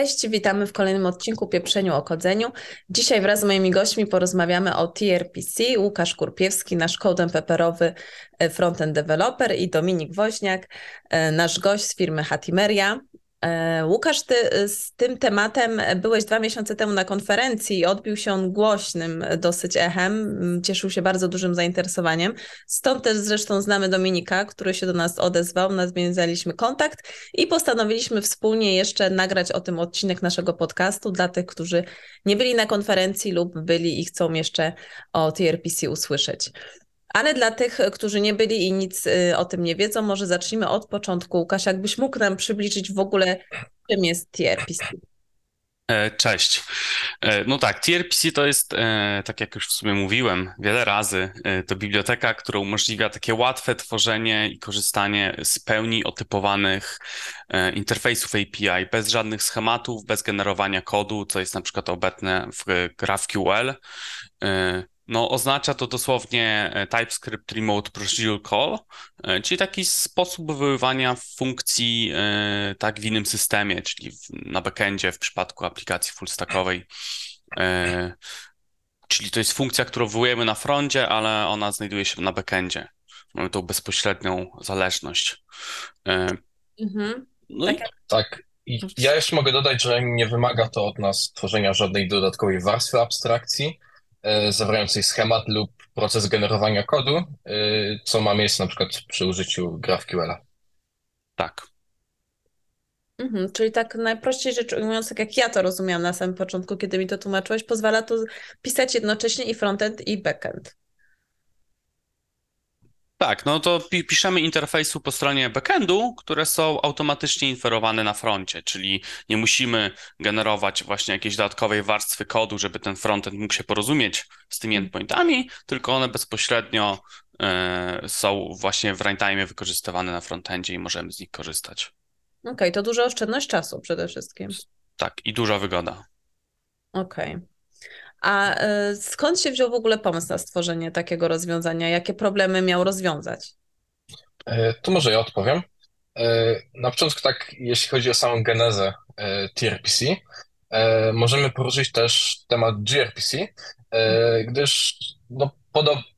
Cześć, witamy w kolejnym odcinku Pieprzeniu o Kodzeniu. Dzisiaj wraz z moimi gośćmi porozmawiamy o tRPC, Łukasz Kurpiewski, nasz codem pepperowy frontend developer i Dominik Woźniak, nasz gość z firmy Hatimeria. Łukasz, ty z tym tematem byłeś 2 miesiące temu na konferencji i odbił się on głośnym dosyć echem, cieszył się bardzo dużym zainteresowaniem. Stąd też zresztą znamy Dominika, który się do nas odezwał, nawiązaliśmy kontakt i postanowiliśmy wspólnie jeszcze nagrać o tym odcinek naszego podcastu dla tych, którzy nie byli na konferencji lub byli i chcą jeszcze o tRPC usłyszeć. Ale dla tych, którzy nie byli i nic o tym nie wiedzą, może zacznijmy od początku. Łukasz, jakbyś mógł nam przybliżyć w ogóle, czym jest tRPC? Cześć. No tak, tRPC to jest, tak jak już w sumie mówiłem wiele razy, to biblioteka, która umożliwia takie łatwe tworzenie i korzystanie z pełni otypowanych interfejsów API, bez żadnych schematów, bez generowania kodu, co jest na przykład obecne w GraphQL. No, oznacza to dosłownie TypeScript Remote Procedure Call, czyli taki sposób wywoływania funkcji tak w innym systemie, czyli na backendzie w przypadku aplikacji fullstackowej. Czyli to jest funkcja, którą wywołujemy na froncie, ale ona znajduje się na backendzie. Mamy tą bezpośrednią zależność. No i... Tak. I ja jeszcze mogę dodać, że nie wymaga to od nas tworzenia żadnej dodatkowej warstwy abstrakcji zawierającej schemat lub proces generowania kodu, co ma miejsce na przykład przy użyciu GraphQL-a. Tak. Czyli tak najprościej rzecz ujmując, tak jak ja to rozumiałam na samym początku, kiedy mi to tłumaczyłeś, pozwala to pisać jednocześnie i frontend, i backend. Tak, no to piszemy interfejsu po stronie backendu, które są automatycznie inferowane na froncie, czyli nie musimy generować właśnie jakiejś dodatkowej warstwy kodu, żeby ten frontend mógł się porozumieć z tymi endpointami, tylko one bezpośrednio są właśnie w runtime wykorzystywane na frontendzie i możemy z nich korzystać. Okej, to duża oszczędność czasu przede wszystkim. Tak, i duża wygoda. Okej. A skąd się wziął w ogóle pomysł na stworzenie takiego rozwiązania? Jakie problemy miał rozwiązać? To może ja odpowiem. Na początku tak, jeśli chodzi o samą genezę tRPC, możemy poruszyć też temat gRPC, gdyż no,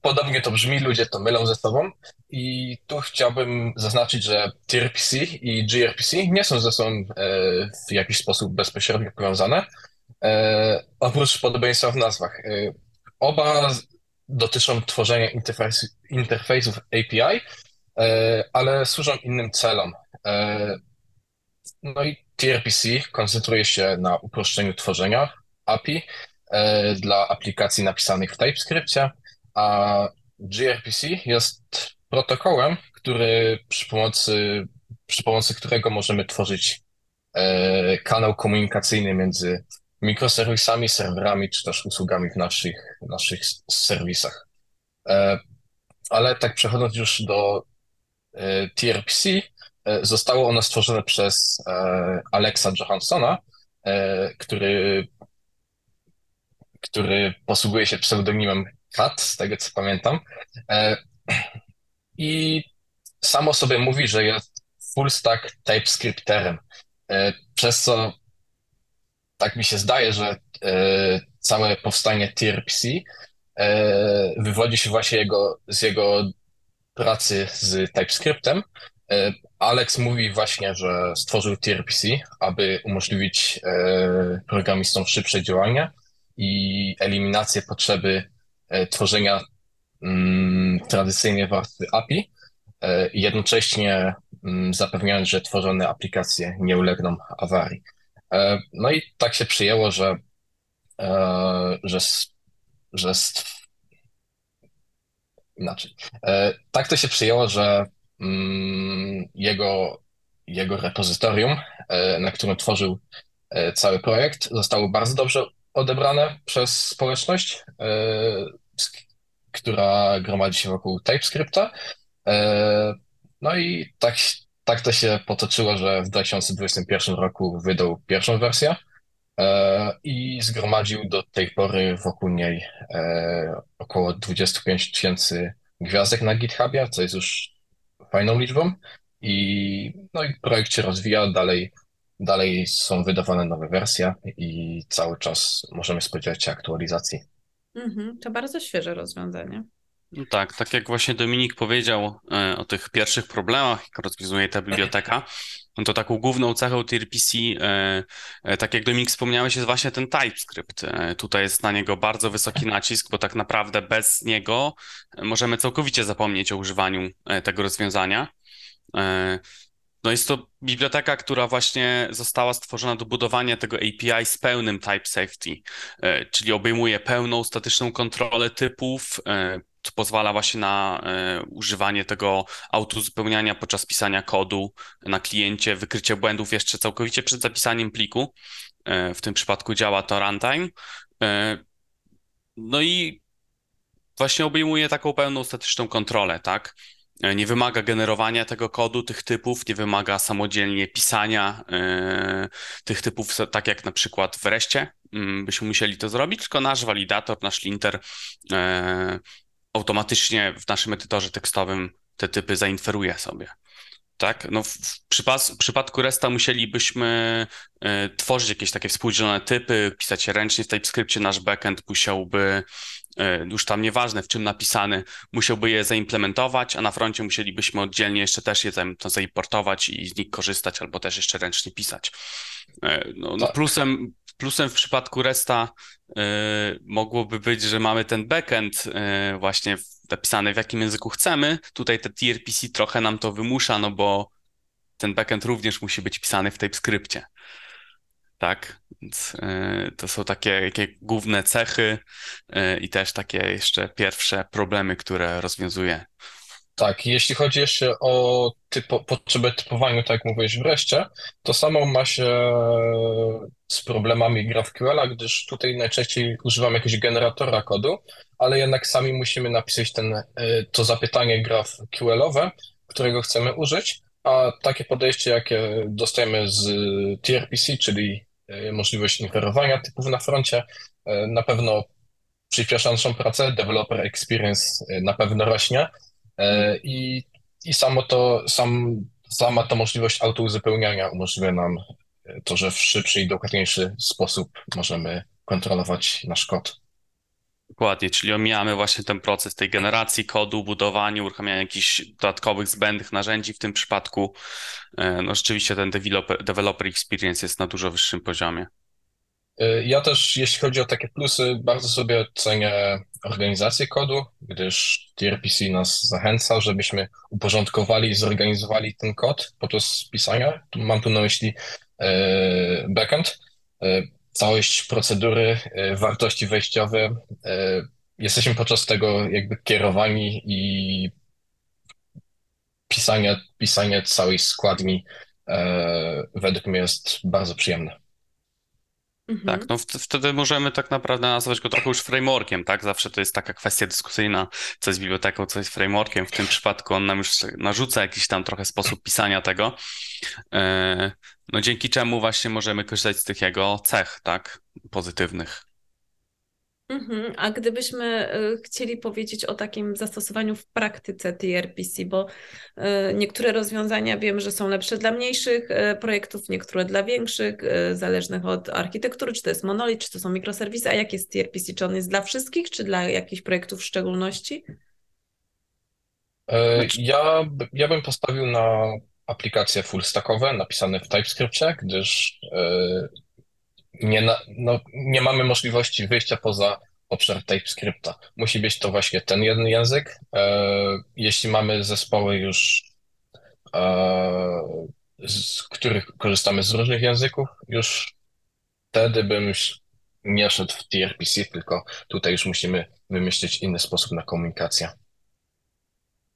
podobnie to brzmi, ludzie to mylą ze sobą i tu chciałbym zaznaczyć, że tRPC i gRPC nie są ze sobą w jakiś sposób bezpośrednio powiązane. Oprócz podobieństwa w nazwach. Oba dotyczą tworzenia interfejsów API, ale służą innym celom. No i tRPC koncentruje się na uproszczeniu tworzenia API dla aplikacji napisanych w TypeScriptie, a gRPC jest protokołem, który przy pomocy którego możemy tworzyć kanał komunikacyjny między mikroserwisami, serwerami, czy też usługami w naszych serwisach. Ale tak przechodząc już do tRPC, zostało ono stworzone przez Alexa Johanssona, który posługuje się pseudonimem Kat, z tego co pamiętam. I sam o sobie mówi, że jest full stack TypeScripterem, przez co tak mi się zdaje, że całe powstanie tRPC wywodzi się właśnie z jego pracy z TypeScriptem. Alex mówi właśnie, że stworzył tRPC, aby umożliwić programistom szybsze działania i eliminację potrzeby tworzenia tradycyjnej warstwy API, jednocześnie zapewniając, że tworzone aplikacje nie ulegną awarii. No i tak się przyjęło, tak to się przyjęło, że jego repozytorium, na którym tworzył cały projekt, zostało bardzo dobrze odebrane przez społeczność, która gromadzi się wokół TypeScripta. No i tak to się potoczyło, że w 2021 roku wydał pierwszą wersję i zgromadził do tej pory wokół niej około 25 000 gwiazdek na GitHubie, co jest już fajną liczbą. I projekt się rozwija dalej, Dalej są wydawane nowe wersje i cały czas możemy spodziewać się aktualizacji. To bardzo świeże rozwiązanie. No tak jak właśnie Dominik powiedział o tych pierwszych problemach, jak rozwiązuje ta biblioteka, no to taką główną cechą tRPC, tak jak Dominik wspomniałeś, jest właśnie ten TypeScript. Tutaj jest na niego bardzo wysoki nacisk, bo tak naprawdę bez niego możemy całkowicie zapomnieć o używaniu tego rozwiązania. No jest to biblioteka, która właśnie została stworzona do budowania tego API z pełnym type safety, czyli obejmuje pełną statyczną kontrolę typów, co pozwala właśnie na używanie tego autozupełniania podczas pisania kodu na kliencie, wykrycie błędów jeszcze całkowicie przed zapisaniem pliku. W tym przypadku działa to runtime. No i właśnie obejmuje taką pełną statyczną kontrolę, tak? Nie wymaga generowania tego kodu, tych typów, nie wymaga samodzielnie pisania tych typów, tak jak na przykład w RESTie byśmy musieli to zrobić, tylko nasz walidator, nasz linter automatycznie w naszym edytorze tekstowym te typy zainferuje sobie. Tak? No w przypadku RESTa musielibyśmy tworzyć jakieś takie współdzielone typy, pisać ręcznie w TypeScriptie, nasz backend musiałby, już tam nieważne w czym napisany, musiałby je zaimplementować, a na froncie musielibyśmy oddzielnie jeszcze też je zaimportować i z nich korzystać albo też jeszcze ręcznie pisać. No tak. Plusem w przypadku RESTa mogłoby być, że mamy ten backend właśnie napisany w jakim języku chcemy. Tutaj te tRPC trochę nam to wymusza, no bo ten backend również musi być pisany w TypeScriptie. Tak, więc to są takie główne cechy i też takie jeszcze pierwsze problemy, które rozwiązuje. Tak, jeśli chodzi jeszcze o potrzebę typowania, tak jak mówiłeś wreszcie, to samo ma się z problemami GraphQL-a, gdyż tutaj najczęściej używamy jakiegoś generatora kodu, ale jednak sami musimy napisać to zapytanie GraphQL-owe, którego chcemy użyć, a takie podejście, jakie dostajemy z tRPC, czyli możliwość inferowania typów na froncie, na pewno przyspiesza naszą pracę, developer experience na pewno rośnie. I sama ta możliwość autouzupełniania umożliwia nam to, że w szybszy i dokładniejszy sposób możemy kontrolować nasz kod. Dokładnie, czyli omijamy właśnie ten proces tej generacji kodu, budowania, uruchamiania jakichś dodatkowych, zbędnych narzędzi. W tym przypadku no rzeczywiście ten developer experience jest na dużo wyższym poziomie. Ja też, jeśli chodzi o takie plusy, bardzo sobie cenię organizację kodu, gdyż tRPC nas zachęca, żebyśmy uporządkowali i zorganizowali ten kod podczas pisania. Mam tu na myśli backend, całość procedury, wartości wejściowe. Jesteśmy podczas tego jakby kierowani i pisanie całej składni według mnie jest bardzo przyjemne. Tak, no wtedy możemy tak naprawdę nazwać go trochę już frameworkiem, tak? Zawsze to jest taka kwestia dyskusyjna, co jest biblioteką, co jest frameworkiem. W tym przypadku on nam już narzuca jakiś tam trochę sposób pisania tego, no dzięki czemu właśnie możemy korzystać z tych jego cech, tak? Pozytywnych. A gdybyśmy chcieli powiedzieć o takim zastosowaniu w praktyce tRPC, bo niektóre rozwiązania wiem, że są lepsze dla mniejszych projektów, niektóre dla większych, zależnych od architektury, czy to jest monolit, czy to są mikroserwisy, a jak jest tRPC? Czy on jest dla wszystkich, czy dla jakichś projektów w szczególności? Ja bym postawił na aplikacje full-stackowe napisane w TypeScriptie, gdyż nie mamy możliwości wyjścia poza obszar TypeScripta. Musi być to właśnie ten jeden język. Jeśli mamy zespoły już, z których korzystamy z różnych języków, już wtedy bym nie szedł w tRPC, tylko tutaj już musimy wymyślić inny sposób na komunikację.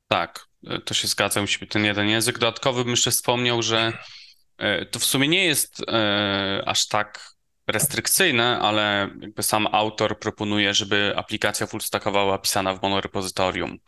Tak, to się zgadza, musi być ten jeden język. Dodatkowo bym jeszcze wspomniał, że to w sumie nie jest aż tak restrykcyjne, ale jakby sam autor proponuje, żeby aplikacja fullstackowa była pisana w monorepozytorium.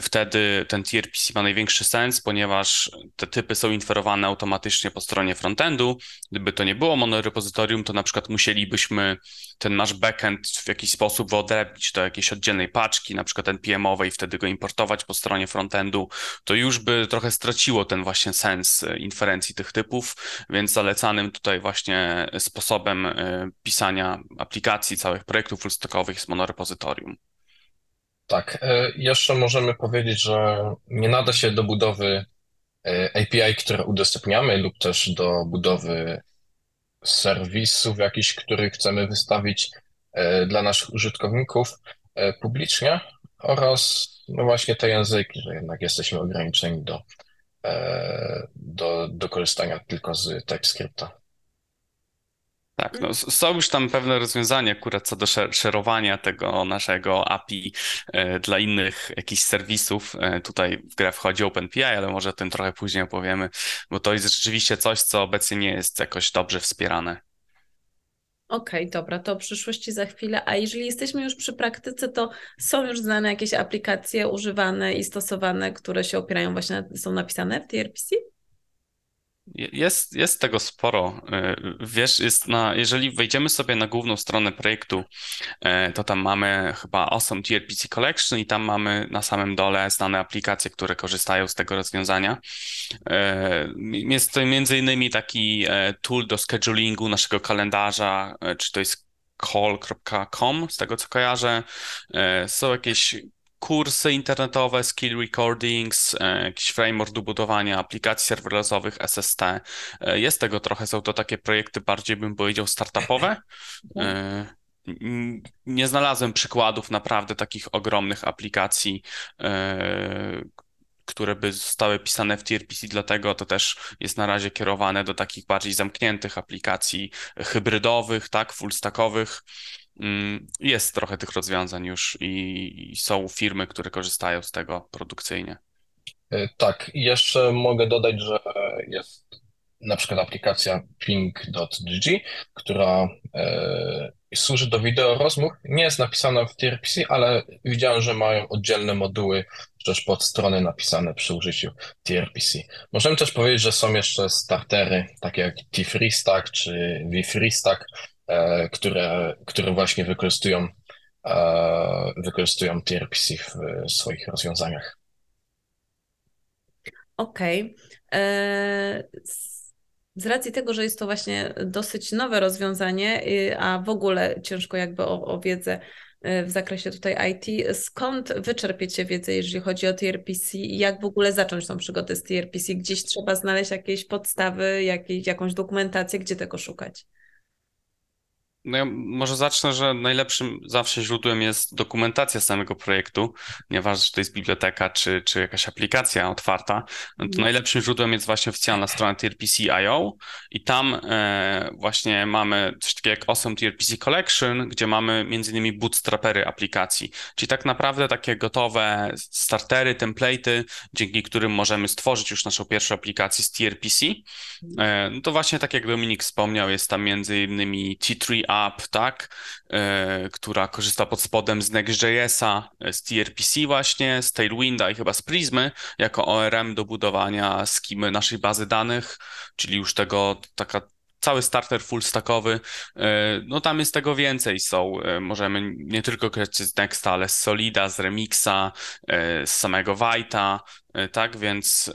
Wtedy ten tRPC ma największy sens, ponieważ te typy są inferowane automatycznie po stronie frontendu. Gdyby to nie było monorepozytorium, to na przykład musielibyśmy ten nasz backend w jakiś sposób wyodrębnić do jakiejś oddzielnej paczki, na przykład npm-owej, wtedy go importować po stronie frontendu. To już by trochę straciło ten właśnie sens inferencji tych typów, więc zalecanym tutaj właśnie sposobem pisania aplikacji, całych projektów fullstackowych jest monorepozytorium. Tak, jeszcze możemy powiedzieć, że nie nada się do budowy API, które udostępniamy, lub też do budowy serwisów jakichś, który chcemy wystawić dla naszych użytkowników publicznie, oraz no właśnie te języki, że jednak jesteśmy ograniczeni do korzystania tylko z TypeScripta. Tak, no są już tam pewne rozwiązania akurat co do szerowania tego naszego API dla innych jakichś serwisów. Tutaj w grę wchodzi Open API, ale może o tym trochę później opowiemy, bo to jest rzeczywiście coś, co obecnie nie jest jakoś dobrze wspierane. Okej, dobra, to o przyszłości za chwilę. A jeżeli jesteśmy już przy praktyce, to są już znane jakieś aplikacje używane i stosowane, które się opierają właśnie, są napisane w tRPC? Jest tego sporo. Wiesz, jeżeli wejdziemy sobie na główną stronę projektu, to tam mamy chyba 8 tRPC Collection i tam mamy na samym dole znane aplikacje, które korzystają z tego rozwiązania. Jest to m.in. taki tool do schedulingu naszego kalendarza, czy to jest call.com, z tego co kojarzę. Są jakieś kursy internetowe, skill recordings, jakiś framework do budowania aplikacji serwerlessowych, SST. Jest tego trochę, są to takie projekty bardziej, bym powiedział, startupowe. Nie znalazłem przykładów naprawdę takich ogromnych aplikacji, które by zostały pisane w tRPC, dlatego to też jest na razie kierowane do takich bardziej zamkniętych aplikacji hybrydowych, tak, fullstackowych. Jest trochę tych rozwiązań już i są firmy, które korzystają z tego produkcyjnie. Tak, jeszcze mogę dodać, że jest na przykład aplikacja ping.gg, która służy do wideo rozmów. Nie jest napisana w tRPC, ale widziałem, że mają oddzielne moduły, też pod strony napisane przy użyciu tRPC. Możemy też powiedzieć, że są jeszcze startery, takie jak T3 Stack czy V-Free Stack, które właśnie wykorzystują tRPC w swoich rozwiązaniach. Okej. Z racji tego, że jest to właśnie dosyć nowe rozwiązanie, a w ogóle ciężko jakby o wiedzę w zakresie tutaj IT, skąd wyczerpiecie wiedzę, jeżeli chodzi o tRPC i jak w ogóle zacząć tą przygodę z tRPC? Gdzieś trzeba znaleźć jakieś podstawy, jakąś dokumentację, gdzie tego szukać? No ja może zacznę, że najlepszym zawsze źródłem jest dokumentacja samego projektu, nieważne czy to jest biblioteka czy jakaś aplikacja otwarta, to najlepszym źródłem jest właśnie oficjalna strona tRPC.io i tam właśnie mamy coś takiego jak awesome tRPC Collection, gdzie mamy m.in. bootstrapery aplikacji, czyli tak naprawdę takie gotowe startery, template'y, dzięki którym możemy stworzyć już naszą pierwszą aplikację z tRPC. No to właśnie tak jak Dominik wspomniał, jest tam m.in. T3 App, tak, która korzysta pod spodem z Next.jsa, z tRPC właśnie, z Tailwinda i chyba z Prismy, jako ORM do budowania skimy naszej bazy danych, czyli już cały starter full stackowy, no tam jest tego więcej, możemy nie tylko korzystać z Nexta, ale z Solida, z Remixa, z samego Vite'a, tak, więc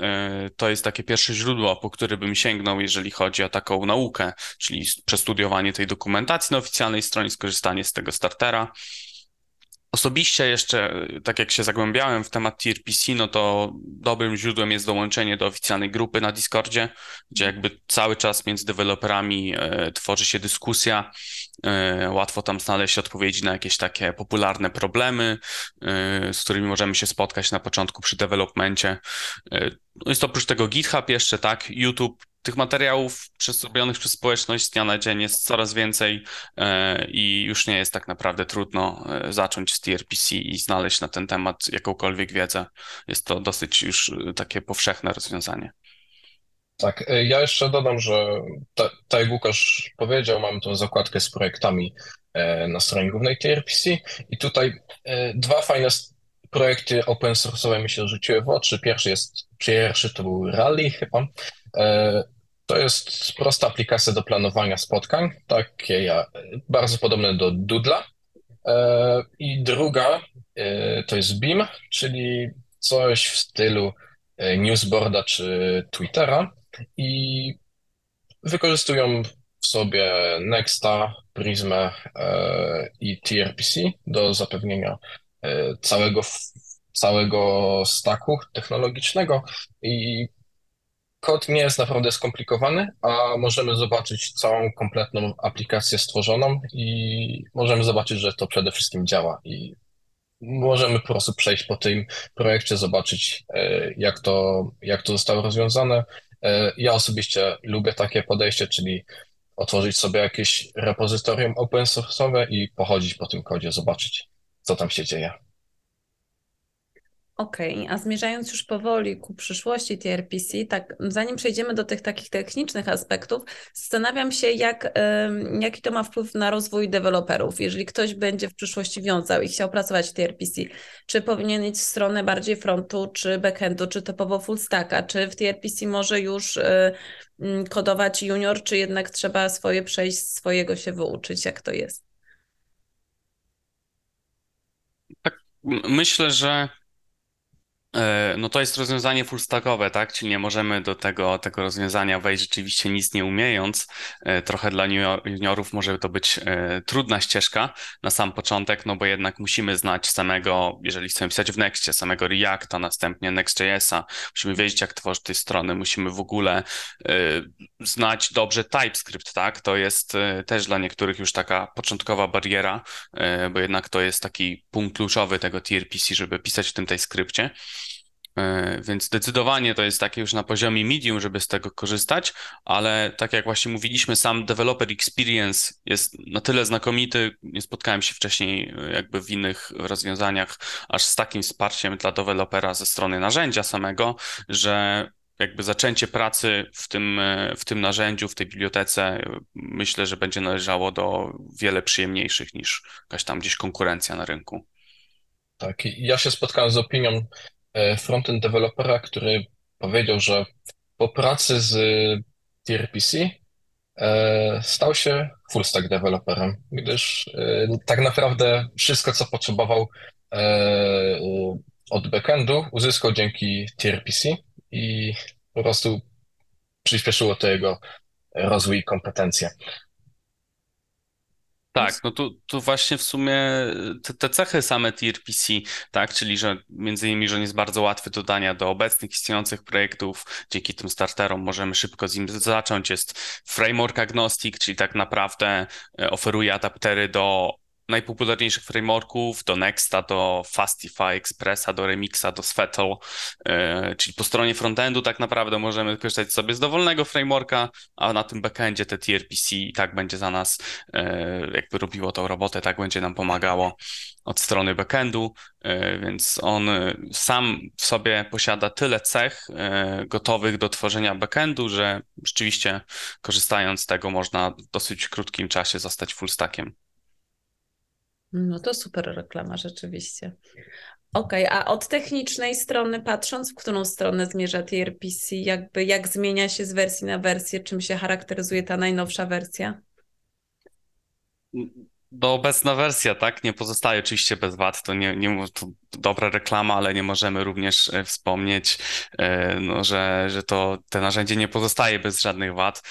to jest takie pierwsze źródło, po które bym sięgnął, jeżeli chodzi o taką naukę, czyli przestudiowanie tej dokumentacji na oficjalnej stronie, skorzystanie z tego startera. Osobiście jeszcze, tak jak się zagłębiałem w temat tRPC, no to dobrym źródłem jest dołączenie do oficjalnej grupy na Discordzie, gdzie jakby cały czas między deweloperami tworzy się dyskusja, łatwo tam znaleźć odpowiedzi na jakieś takie popularne problemy, z którymi możemy się spotkać na początku przy developmencie. Jest oprócz tego GitHub jeszcze, tak, YouTube. Tych materiałów robionych przez społeczność z dnia na dzień jest coraz więcej i już nie jest tak naprawdę trudno zacząć z tRPC i znaleźć na ten temat jakąkolwiek wiedzę. Jest to dosyć już takie powszechne rozwiązanie. Tak, ja jeszcze dodam, że tak jak Łukasz powiedział, mamy tą zakładkę z projektami na stronie głównej tRPC i tutaj dwa fajne projekty open source'owe mi się rzuciły w oczy. Pierwszy to był Rally chyba. To jest prosta aplikacja do planowania spotkań, takie bardzo podobne do Doodla. I druga to jest BIM, czyli coś w stylu newsboarda czy Twittera i wykorzystują w sobie Nexta, Prismę i tRPC do zapewnienia całego stacku technologicznego i kod nie jest naprawdę skomplikowany, a możemy zobaczyć całą kompletną aplikację stworzoną i możemy zobaczyć, że to przede wszystkim działa i możemy po prostu przejść po tym projekcie, zobaczyć jak to zostało rozwiązane. Ja osobiście lubię takie podejście, czyli otworzyć sobie jakieś repozytorium open source'owe i pochodzić po tym kodzie, zobaczyć co tam się dzieje. Okej, a zmierzając już powoli ku przyszłości tRPC, tak, zanim przejdziemy do tych takich technicznych aspektów, zastanawiam się, jaki to ma wpływ na rozwój deweloperów. Jeżeli ktoś będzie w przyszłości wiązał i chciał pracować w tRPC, czy powinien iść w stronę bardziej frontu, czy backendu, czy typowo full stacka, czy w tRPC może już kodować junior, czy jednak trzeba swoje przejść, swojego się wyuczyć, jak to jest? Tak, myślę, że no to jest rozwiązanie full stackowe, tak? Czyli nie możemy do tego rozwiązania wejść rzeczywiście nic nie umiejąc. Trochę dla juniorów może to być trudna ścieżka na sam początek, no bo jednak musimy znać samego, jeżeli chcemy pisać w Nexcie, samego Reacta, następnie Next.jsa. Musimy wiedzieć, jak tworzyć te strony. Musimy w ogóle znać dobrze TypeScript, tak? To jest też dla niektórych już taka początkowa bariera, bo jednak to jest taki punkt kluczowy tego tRPC, żeby pisać w tym TypeScriptie. Więc zdecydowanie to jest takie już na poziomie medium, żeby z tego korzystać, ale tak jak właśnie mówiliśmy, sam developer experience jest na tyle znakomity, nie spotkałem się wcześniej jakby w innych rozwiązaniach aż z takim wsparciem dla dewelopera ze strony narzędzia samego, że jakby zaczęcie pracy w tym narzędziu, w tej bibliotece myślę, że będzie należało do wiele przyjemniejszych niż jakaś tam gdzieś konkurencja na rynku. Tak, ja się spotkałem z opinią frontend dewelopera, który powiedział, że po pracy z tRPC stał się full stack deweloperem, gdyż tak naprawdę wszystko, co potrzebował od backendu, uzyskał dzięki tRPC i po prostu przyspieszyło to jego rozwój i kompetencje. Tak, no tu właśnie w sumie te cechy same tRPC, tak, czyli że między innymi, że nie jest bardzo łatwy dodania do obecnych istniejących projektów, dzięki tym starterom możemy szybko z nim zacząć, jest framework agnostic, czyli tak naprawdę oferuje adaptery do najpopularniejszych frameworków, do Nexta, do Fastify, Expressa, do Remixa, do Svetl, czyli po stronie frontendu tak naprawdę możemy korzystać sobie z dowolnego frameworka, a na tym backendzie te tRPC i tak będzie za nas jakby robiło tą robotę, tak będzie nam pomagało od strony backendu, więc on sam w sobie posiada tyle cech gotowych do tworzenia backendu, że rzeczywiście korzystając z tego można w dosyć krótkim czasie zostać full stackiem. No to super reklama, rzeczywiście. Okej, a od technicznej strony patrząc, w którą stronę zmierza tRPC, jakby jak zmienia się z wersji na wersję, czym się charakteryzuje ta najnowsza wersja? No obecna wersja, tak, nie pozostaje oczywiście bez wad, to dobra reklama, ale nie możemy również wspomnieć, że to narzędzie nie pozostaje bez żadnych wad.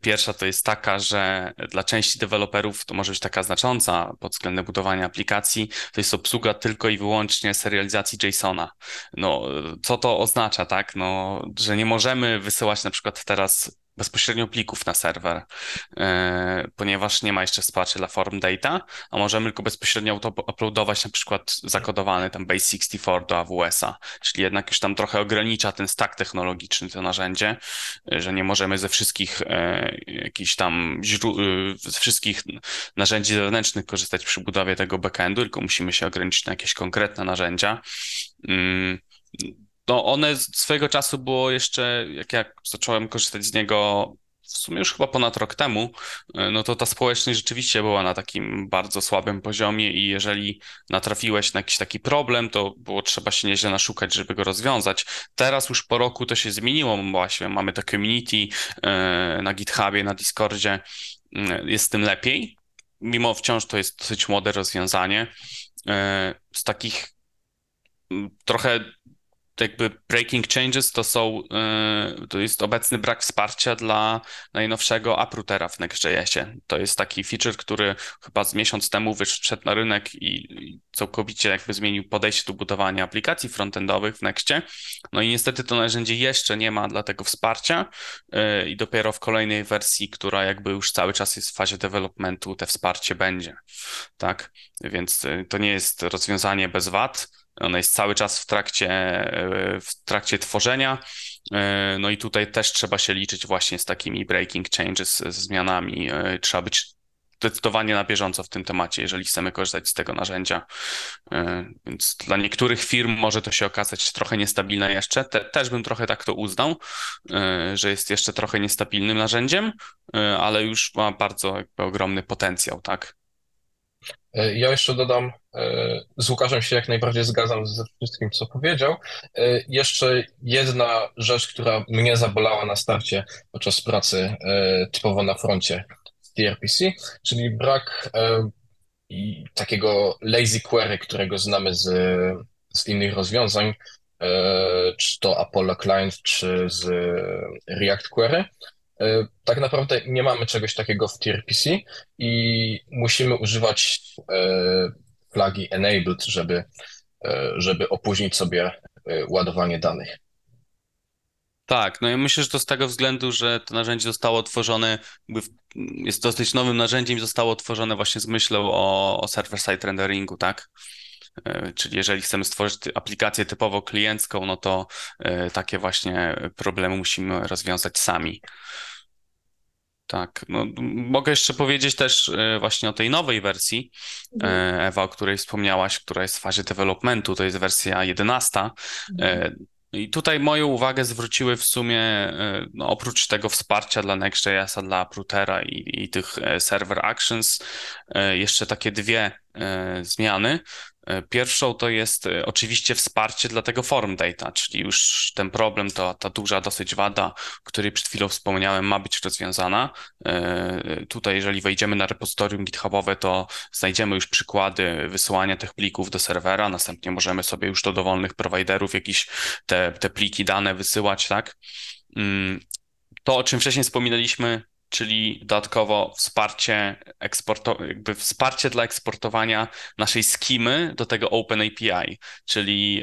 Pierwsza to jest taka, że dla części deweloperów to może być taka znacząca pod względem budowania aplikacji, to jest obsługa tylko i wyłącznie serializacji JSON-a. No co to oznacza, tak, no że nie możemy wysyłać na przykład teraz bezpośrednio plików na serwer, ponieważ nie ma jeszcze wsparcia dla FormData, a możemy tylko bezpośrednio uploadować na przykład zakodowany tam Base64 do AWS-a, czyli jednak już tam trochę ogranicza ten stack technologiczny, to narzędzie, że nie możemy ze wszystkich jakichś tam ze wszystkich narzędzi zewnętrznych korzystać przy budowie tego backendu, tylko musimy się ograniczyć na jakieś konkretne narzędzia. No one swojego czasu było jeszcze, jak ja zacząłem korzystać z niego w sumie już chyba ponad rok temu, no to ta społeczność rzeczywiście była na takim bardzo słabym poziomie i jeżeli natrafiłeś na jakiś taki problem, to było trzeba się nieźle naszukać, żeby go rozwiązać. Teraz już po roku to się zmieniło, właśnie mamy to community na GitHubie, na Discordzie, jest z tym lepiej, mimo wciąż to jest dosyć młode rozwiązanie. Z takich trochę jakby breaking changes to jest obecny brak wsparcia dla najnowszego uprootera w Next.jsie. To jest taki feature, który chyba z miesiąc temu wyszedł na rynek i całkowicie jakby zmienił podejście do budowania aplikacji frontendowych w Nextie. No i niestety to narzędzie jeszcze nie ma dla tego wsparcia i dopiero w kolejnej wersji, która jakby już cały czas jest w fazie developmentu, te wsparcie będzie. Tak? Więc to nie jest rozwiązanie bez wad. Ona jest cały czas w trakcie tworzenia, no i tutaj też trzeba się liczyć właśnie z takimi breaking changes, ze zmianami. Trzeba być zdecydowanie na bieżąco w tym temacie, jeżeli chcemy korzystać z tego narzędzia. Więc dla niektórych firm może to się okazać trochę niestabilne jeszcze. Też bym trochę tak to uznał, że jest jeszcze trochę niestabilnym narzędziem, ale już ma bardzo jakby ogromny potencjał, tak? Ja jeszcze dodam, z Łukaszem się jak najbardziej zgadzam ze wszystkim, co powiedział. Jeszcze jedna rzecz, która mnie zabolała na starcie podczas pracy typowo na froncie tRPC, czyli brak takiego lazy query, którego znamy z innych rozwiązań, czy to Apollo Client, czy z React Query. Tak naprawdę nie mamy czegoś takiego w tRPC i musimy używać flagi enabled, żeby opóźnić sobie ładowanie danych. Tak, no ja myślę, że to z tego względu, że to narzędzie zostało tworzone, jest dosyć nowym narzędziem i zostało tworzone właśnie z myślą o server-side renderingu, tak? Czyli jeżeli chcemy stworzyć aplikację typowo kliencką, no to takie właśnie problemy musimy rozwiązać sami. Tak, no, mogę jeszcze powiedzieć też właśnie o tej nowej wersji, Ewa, o której wspomniałaś, która jest w fazie developmentu, to jest wersja 11. I tutaj moją uwagę zwróciły w sumie, no, oprócz tego wsparcia dla Next.jsa, dla uprootera i tych server actions, jeszcze takie dwie zmiany. Pierwszą to jest oczywiście wsparcie dla tego FormData, czyli już ten problem, ta duża dosyć wada, o której przed chwilą wspomniałem, ma być rozwiązana. Tutaj jeżeli wejdziemy na repozytorium GitHubowe, to znajdziemy już przykłady wysyłania tych plików do serwera, następnie możemy sobie już do dowolnych prowajderów jakieś te pliki dane wysyłać, tak? To, o czym wcześniej wspominaliśmy, czyli dodatkowo wsparcie dla eksportowania naszej skimy do tego Open API, czyli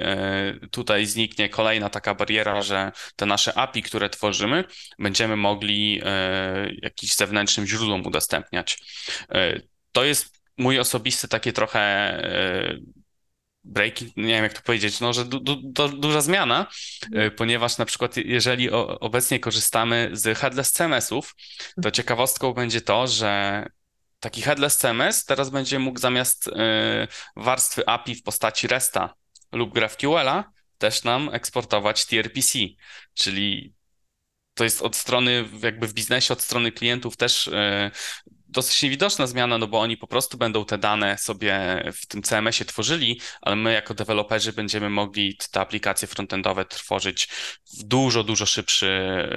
tutaj zniknie kolejna taka bariera, że te nasze API, które tworzymy, będziemy mogli jakimś zewnętrznym źródłom udostępniać. To jest mój osobisty takie trochę breaking, nie wiem jak to powiedzieć, no, że duża zmiana, ponieważ na przykład jeżeli obecnie korzystamy z headless CMS-ów, to ciekawostką będzie to, że taki headless CMS teraz będzie mógł zamiast warstwy API w postaci REST-a lub GraphQL-a też nam eksportować tRPC, czyli to jest od strony jakby w biznesie, od strony klientów też dosyć niewidoczna zmiana, no bo oni po prostu będą te dane sobie w tym CMS-ie tworzyli, ale my jako deweloperzy będziemy mogli te aplikacje frontendowe tworzyć w dużo szybszy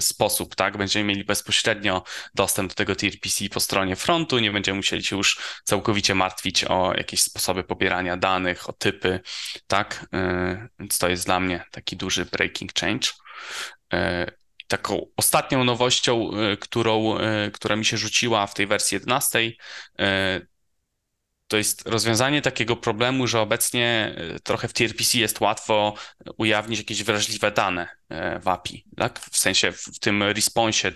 sposób, tak? Będziemy mieli bezpośrednio dostęp do tego tRPC po stronie frontu, nie będziemy musieli się już całkowicie martwić o jakieś sposoby pobierania danych, o typy, tak? Więc to jest dla mnie taki duży breaking change. Taką ostatnią nowością, która mi się rzuciła w tej wersji 11, to jest rozwiązanie takiego problemu, że obecnie trochę w tRPC jest łatwo ujawnić jakieś wrażliwe dane w API, tak? W sensie w tym responsie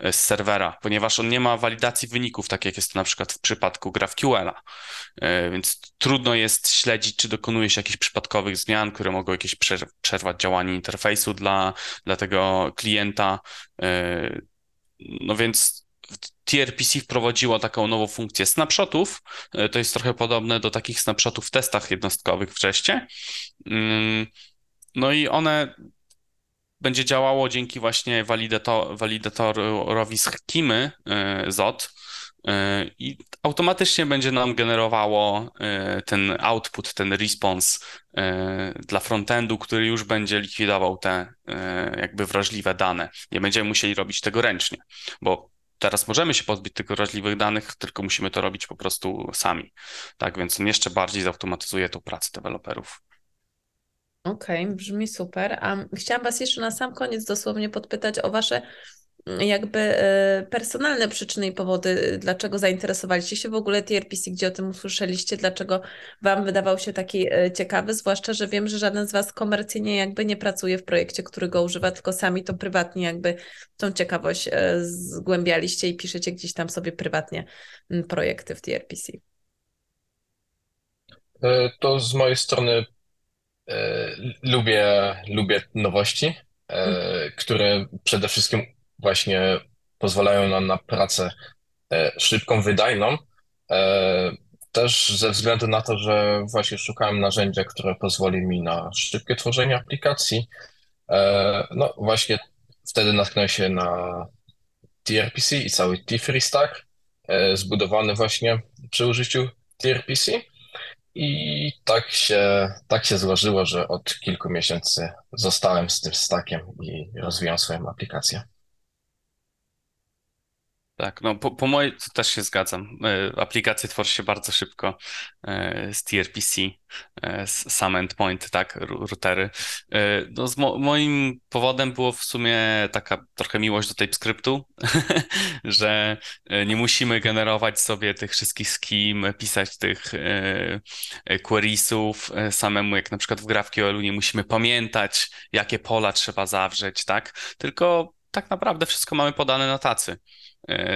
z serwera, ponieważ on nie ma walidacji wyników, tak jak jest to na przykład w przypadku GraphQL-a, więc trudno jest śledzić, czy dokonuje się jakichś przypadkowych zmian, które mogą jakieś przerwać działanie interfejsu dla tego klienta, no więc tRPC wprowadziło taką nową funkcję snapshotów, to jest trochę podobne do takich snapshotów w testach jednostkowych wcześniej, No i one będzie działało dzięki właśnie walidatorowi schemy ZOT i automatycznie będzie nam generowało ten output, ten response dla frontendu, który już będzie likwidował te jakby wrażliwe dane. Nie będziemy musieli robić tego ręcznie, bo teraz możemy się pozbyć tych wrażliwych danych, tylko musimy to robić po prostu sami. Tak więc on jeszcze bardziej zautomatyzuje tą pracę deweloperów. Okej, brzmi super. A chciałam Was jeszcze na sam koniec dosłownie podpytać o Wasze jakby personalne przyczyny i powody, dlaczego zainteresowaliście się w ogóle tRPC, gdzie o tym usłyszeliście, dlaczego Wam wydawał się taki ciekawy, zwłaszcza, że wiem, że żaden z Was komercyjnie jakby nie pracuje w projekcie, który go używa, tylko sami to prywatnie jakby tą ciekawość zgłębialiście i piszecie gdzieś tam sobie prywatnie projekty w tRPC. To z mojej strony lubię nowości, które przede wszystkim właśnie pozwalają nam na pracę szybką, wydajną. Też ze względu na to, że właśnie szukałem narzędzia, które pozwoli mi na szybkie tworzenie aplikacji. No właśnie wtedy natknąłem się na tRPC i cały T3 Stack, zbudowany właśnie przy użyciu tRPC. I tak się złożyło, że od kilku miesięcy zostałem z tym stackiem i rozwijam swoją aplikację. Tak, no po mojej to też się zgadzam. Aplikacje tworzy się bardzo szybko z tRPC, sam endpoint, tak, routery. No, moim powodem było w sumie taka trochę miłość do TypeScriptu, że nie musimy generować sobie tych wszystkich scheme, pisać tych queriesów samemu, jak na przykład w GraphQL-u nie musimy pamiętać, jakie pola trzeba zawrzeć, tak, tylko tak naprawdę wszystko mamy podane na tacy.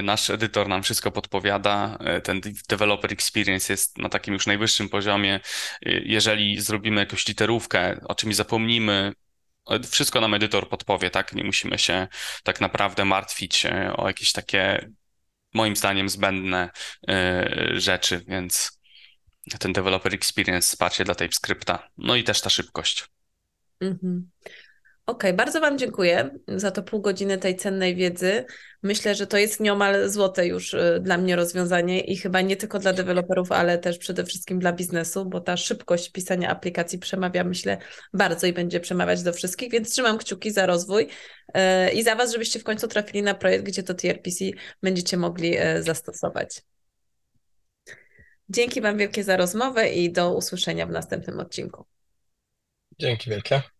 Nasz edytor nam wszystko podpowiada, ten developer experience jest na takim już najwyższym poziomie. Jeżeli zrobimy jakąś literówkę, o czymś zapomnimy, wszystko nam edytor podpowie, tak? Nie musimy się tak naprawdę martwić o jakieś takie, moim zdaniem, zbędne rzeczy, więc ten developer experience, wsparcie dla TypeScripta, no i też ta szybkość. Mhm. Okej, bardzo Wam dziękuję za to pół godziny tej cennej wiedzy. Myślę, że to jest nieomal złote już dla mnie rozwiązanie i chyba nie tylko dla deweloperów, ale też przede wszystkim dla biznesu, bo ta szybkość pisania aplikacji przemawia, myślę, bardzo i będzie przemawiać do wszystkich, więc trzymam kciuki za rozwój i za Was, żebyście w końcu trafili na projekt, gdzie to tRPC będziecie mogli zastosować. Dzięki Wam wielkie za rozmowę i do usłyszenia w następnym odcinku. Dzięki wielkie.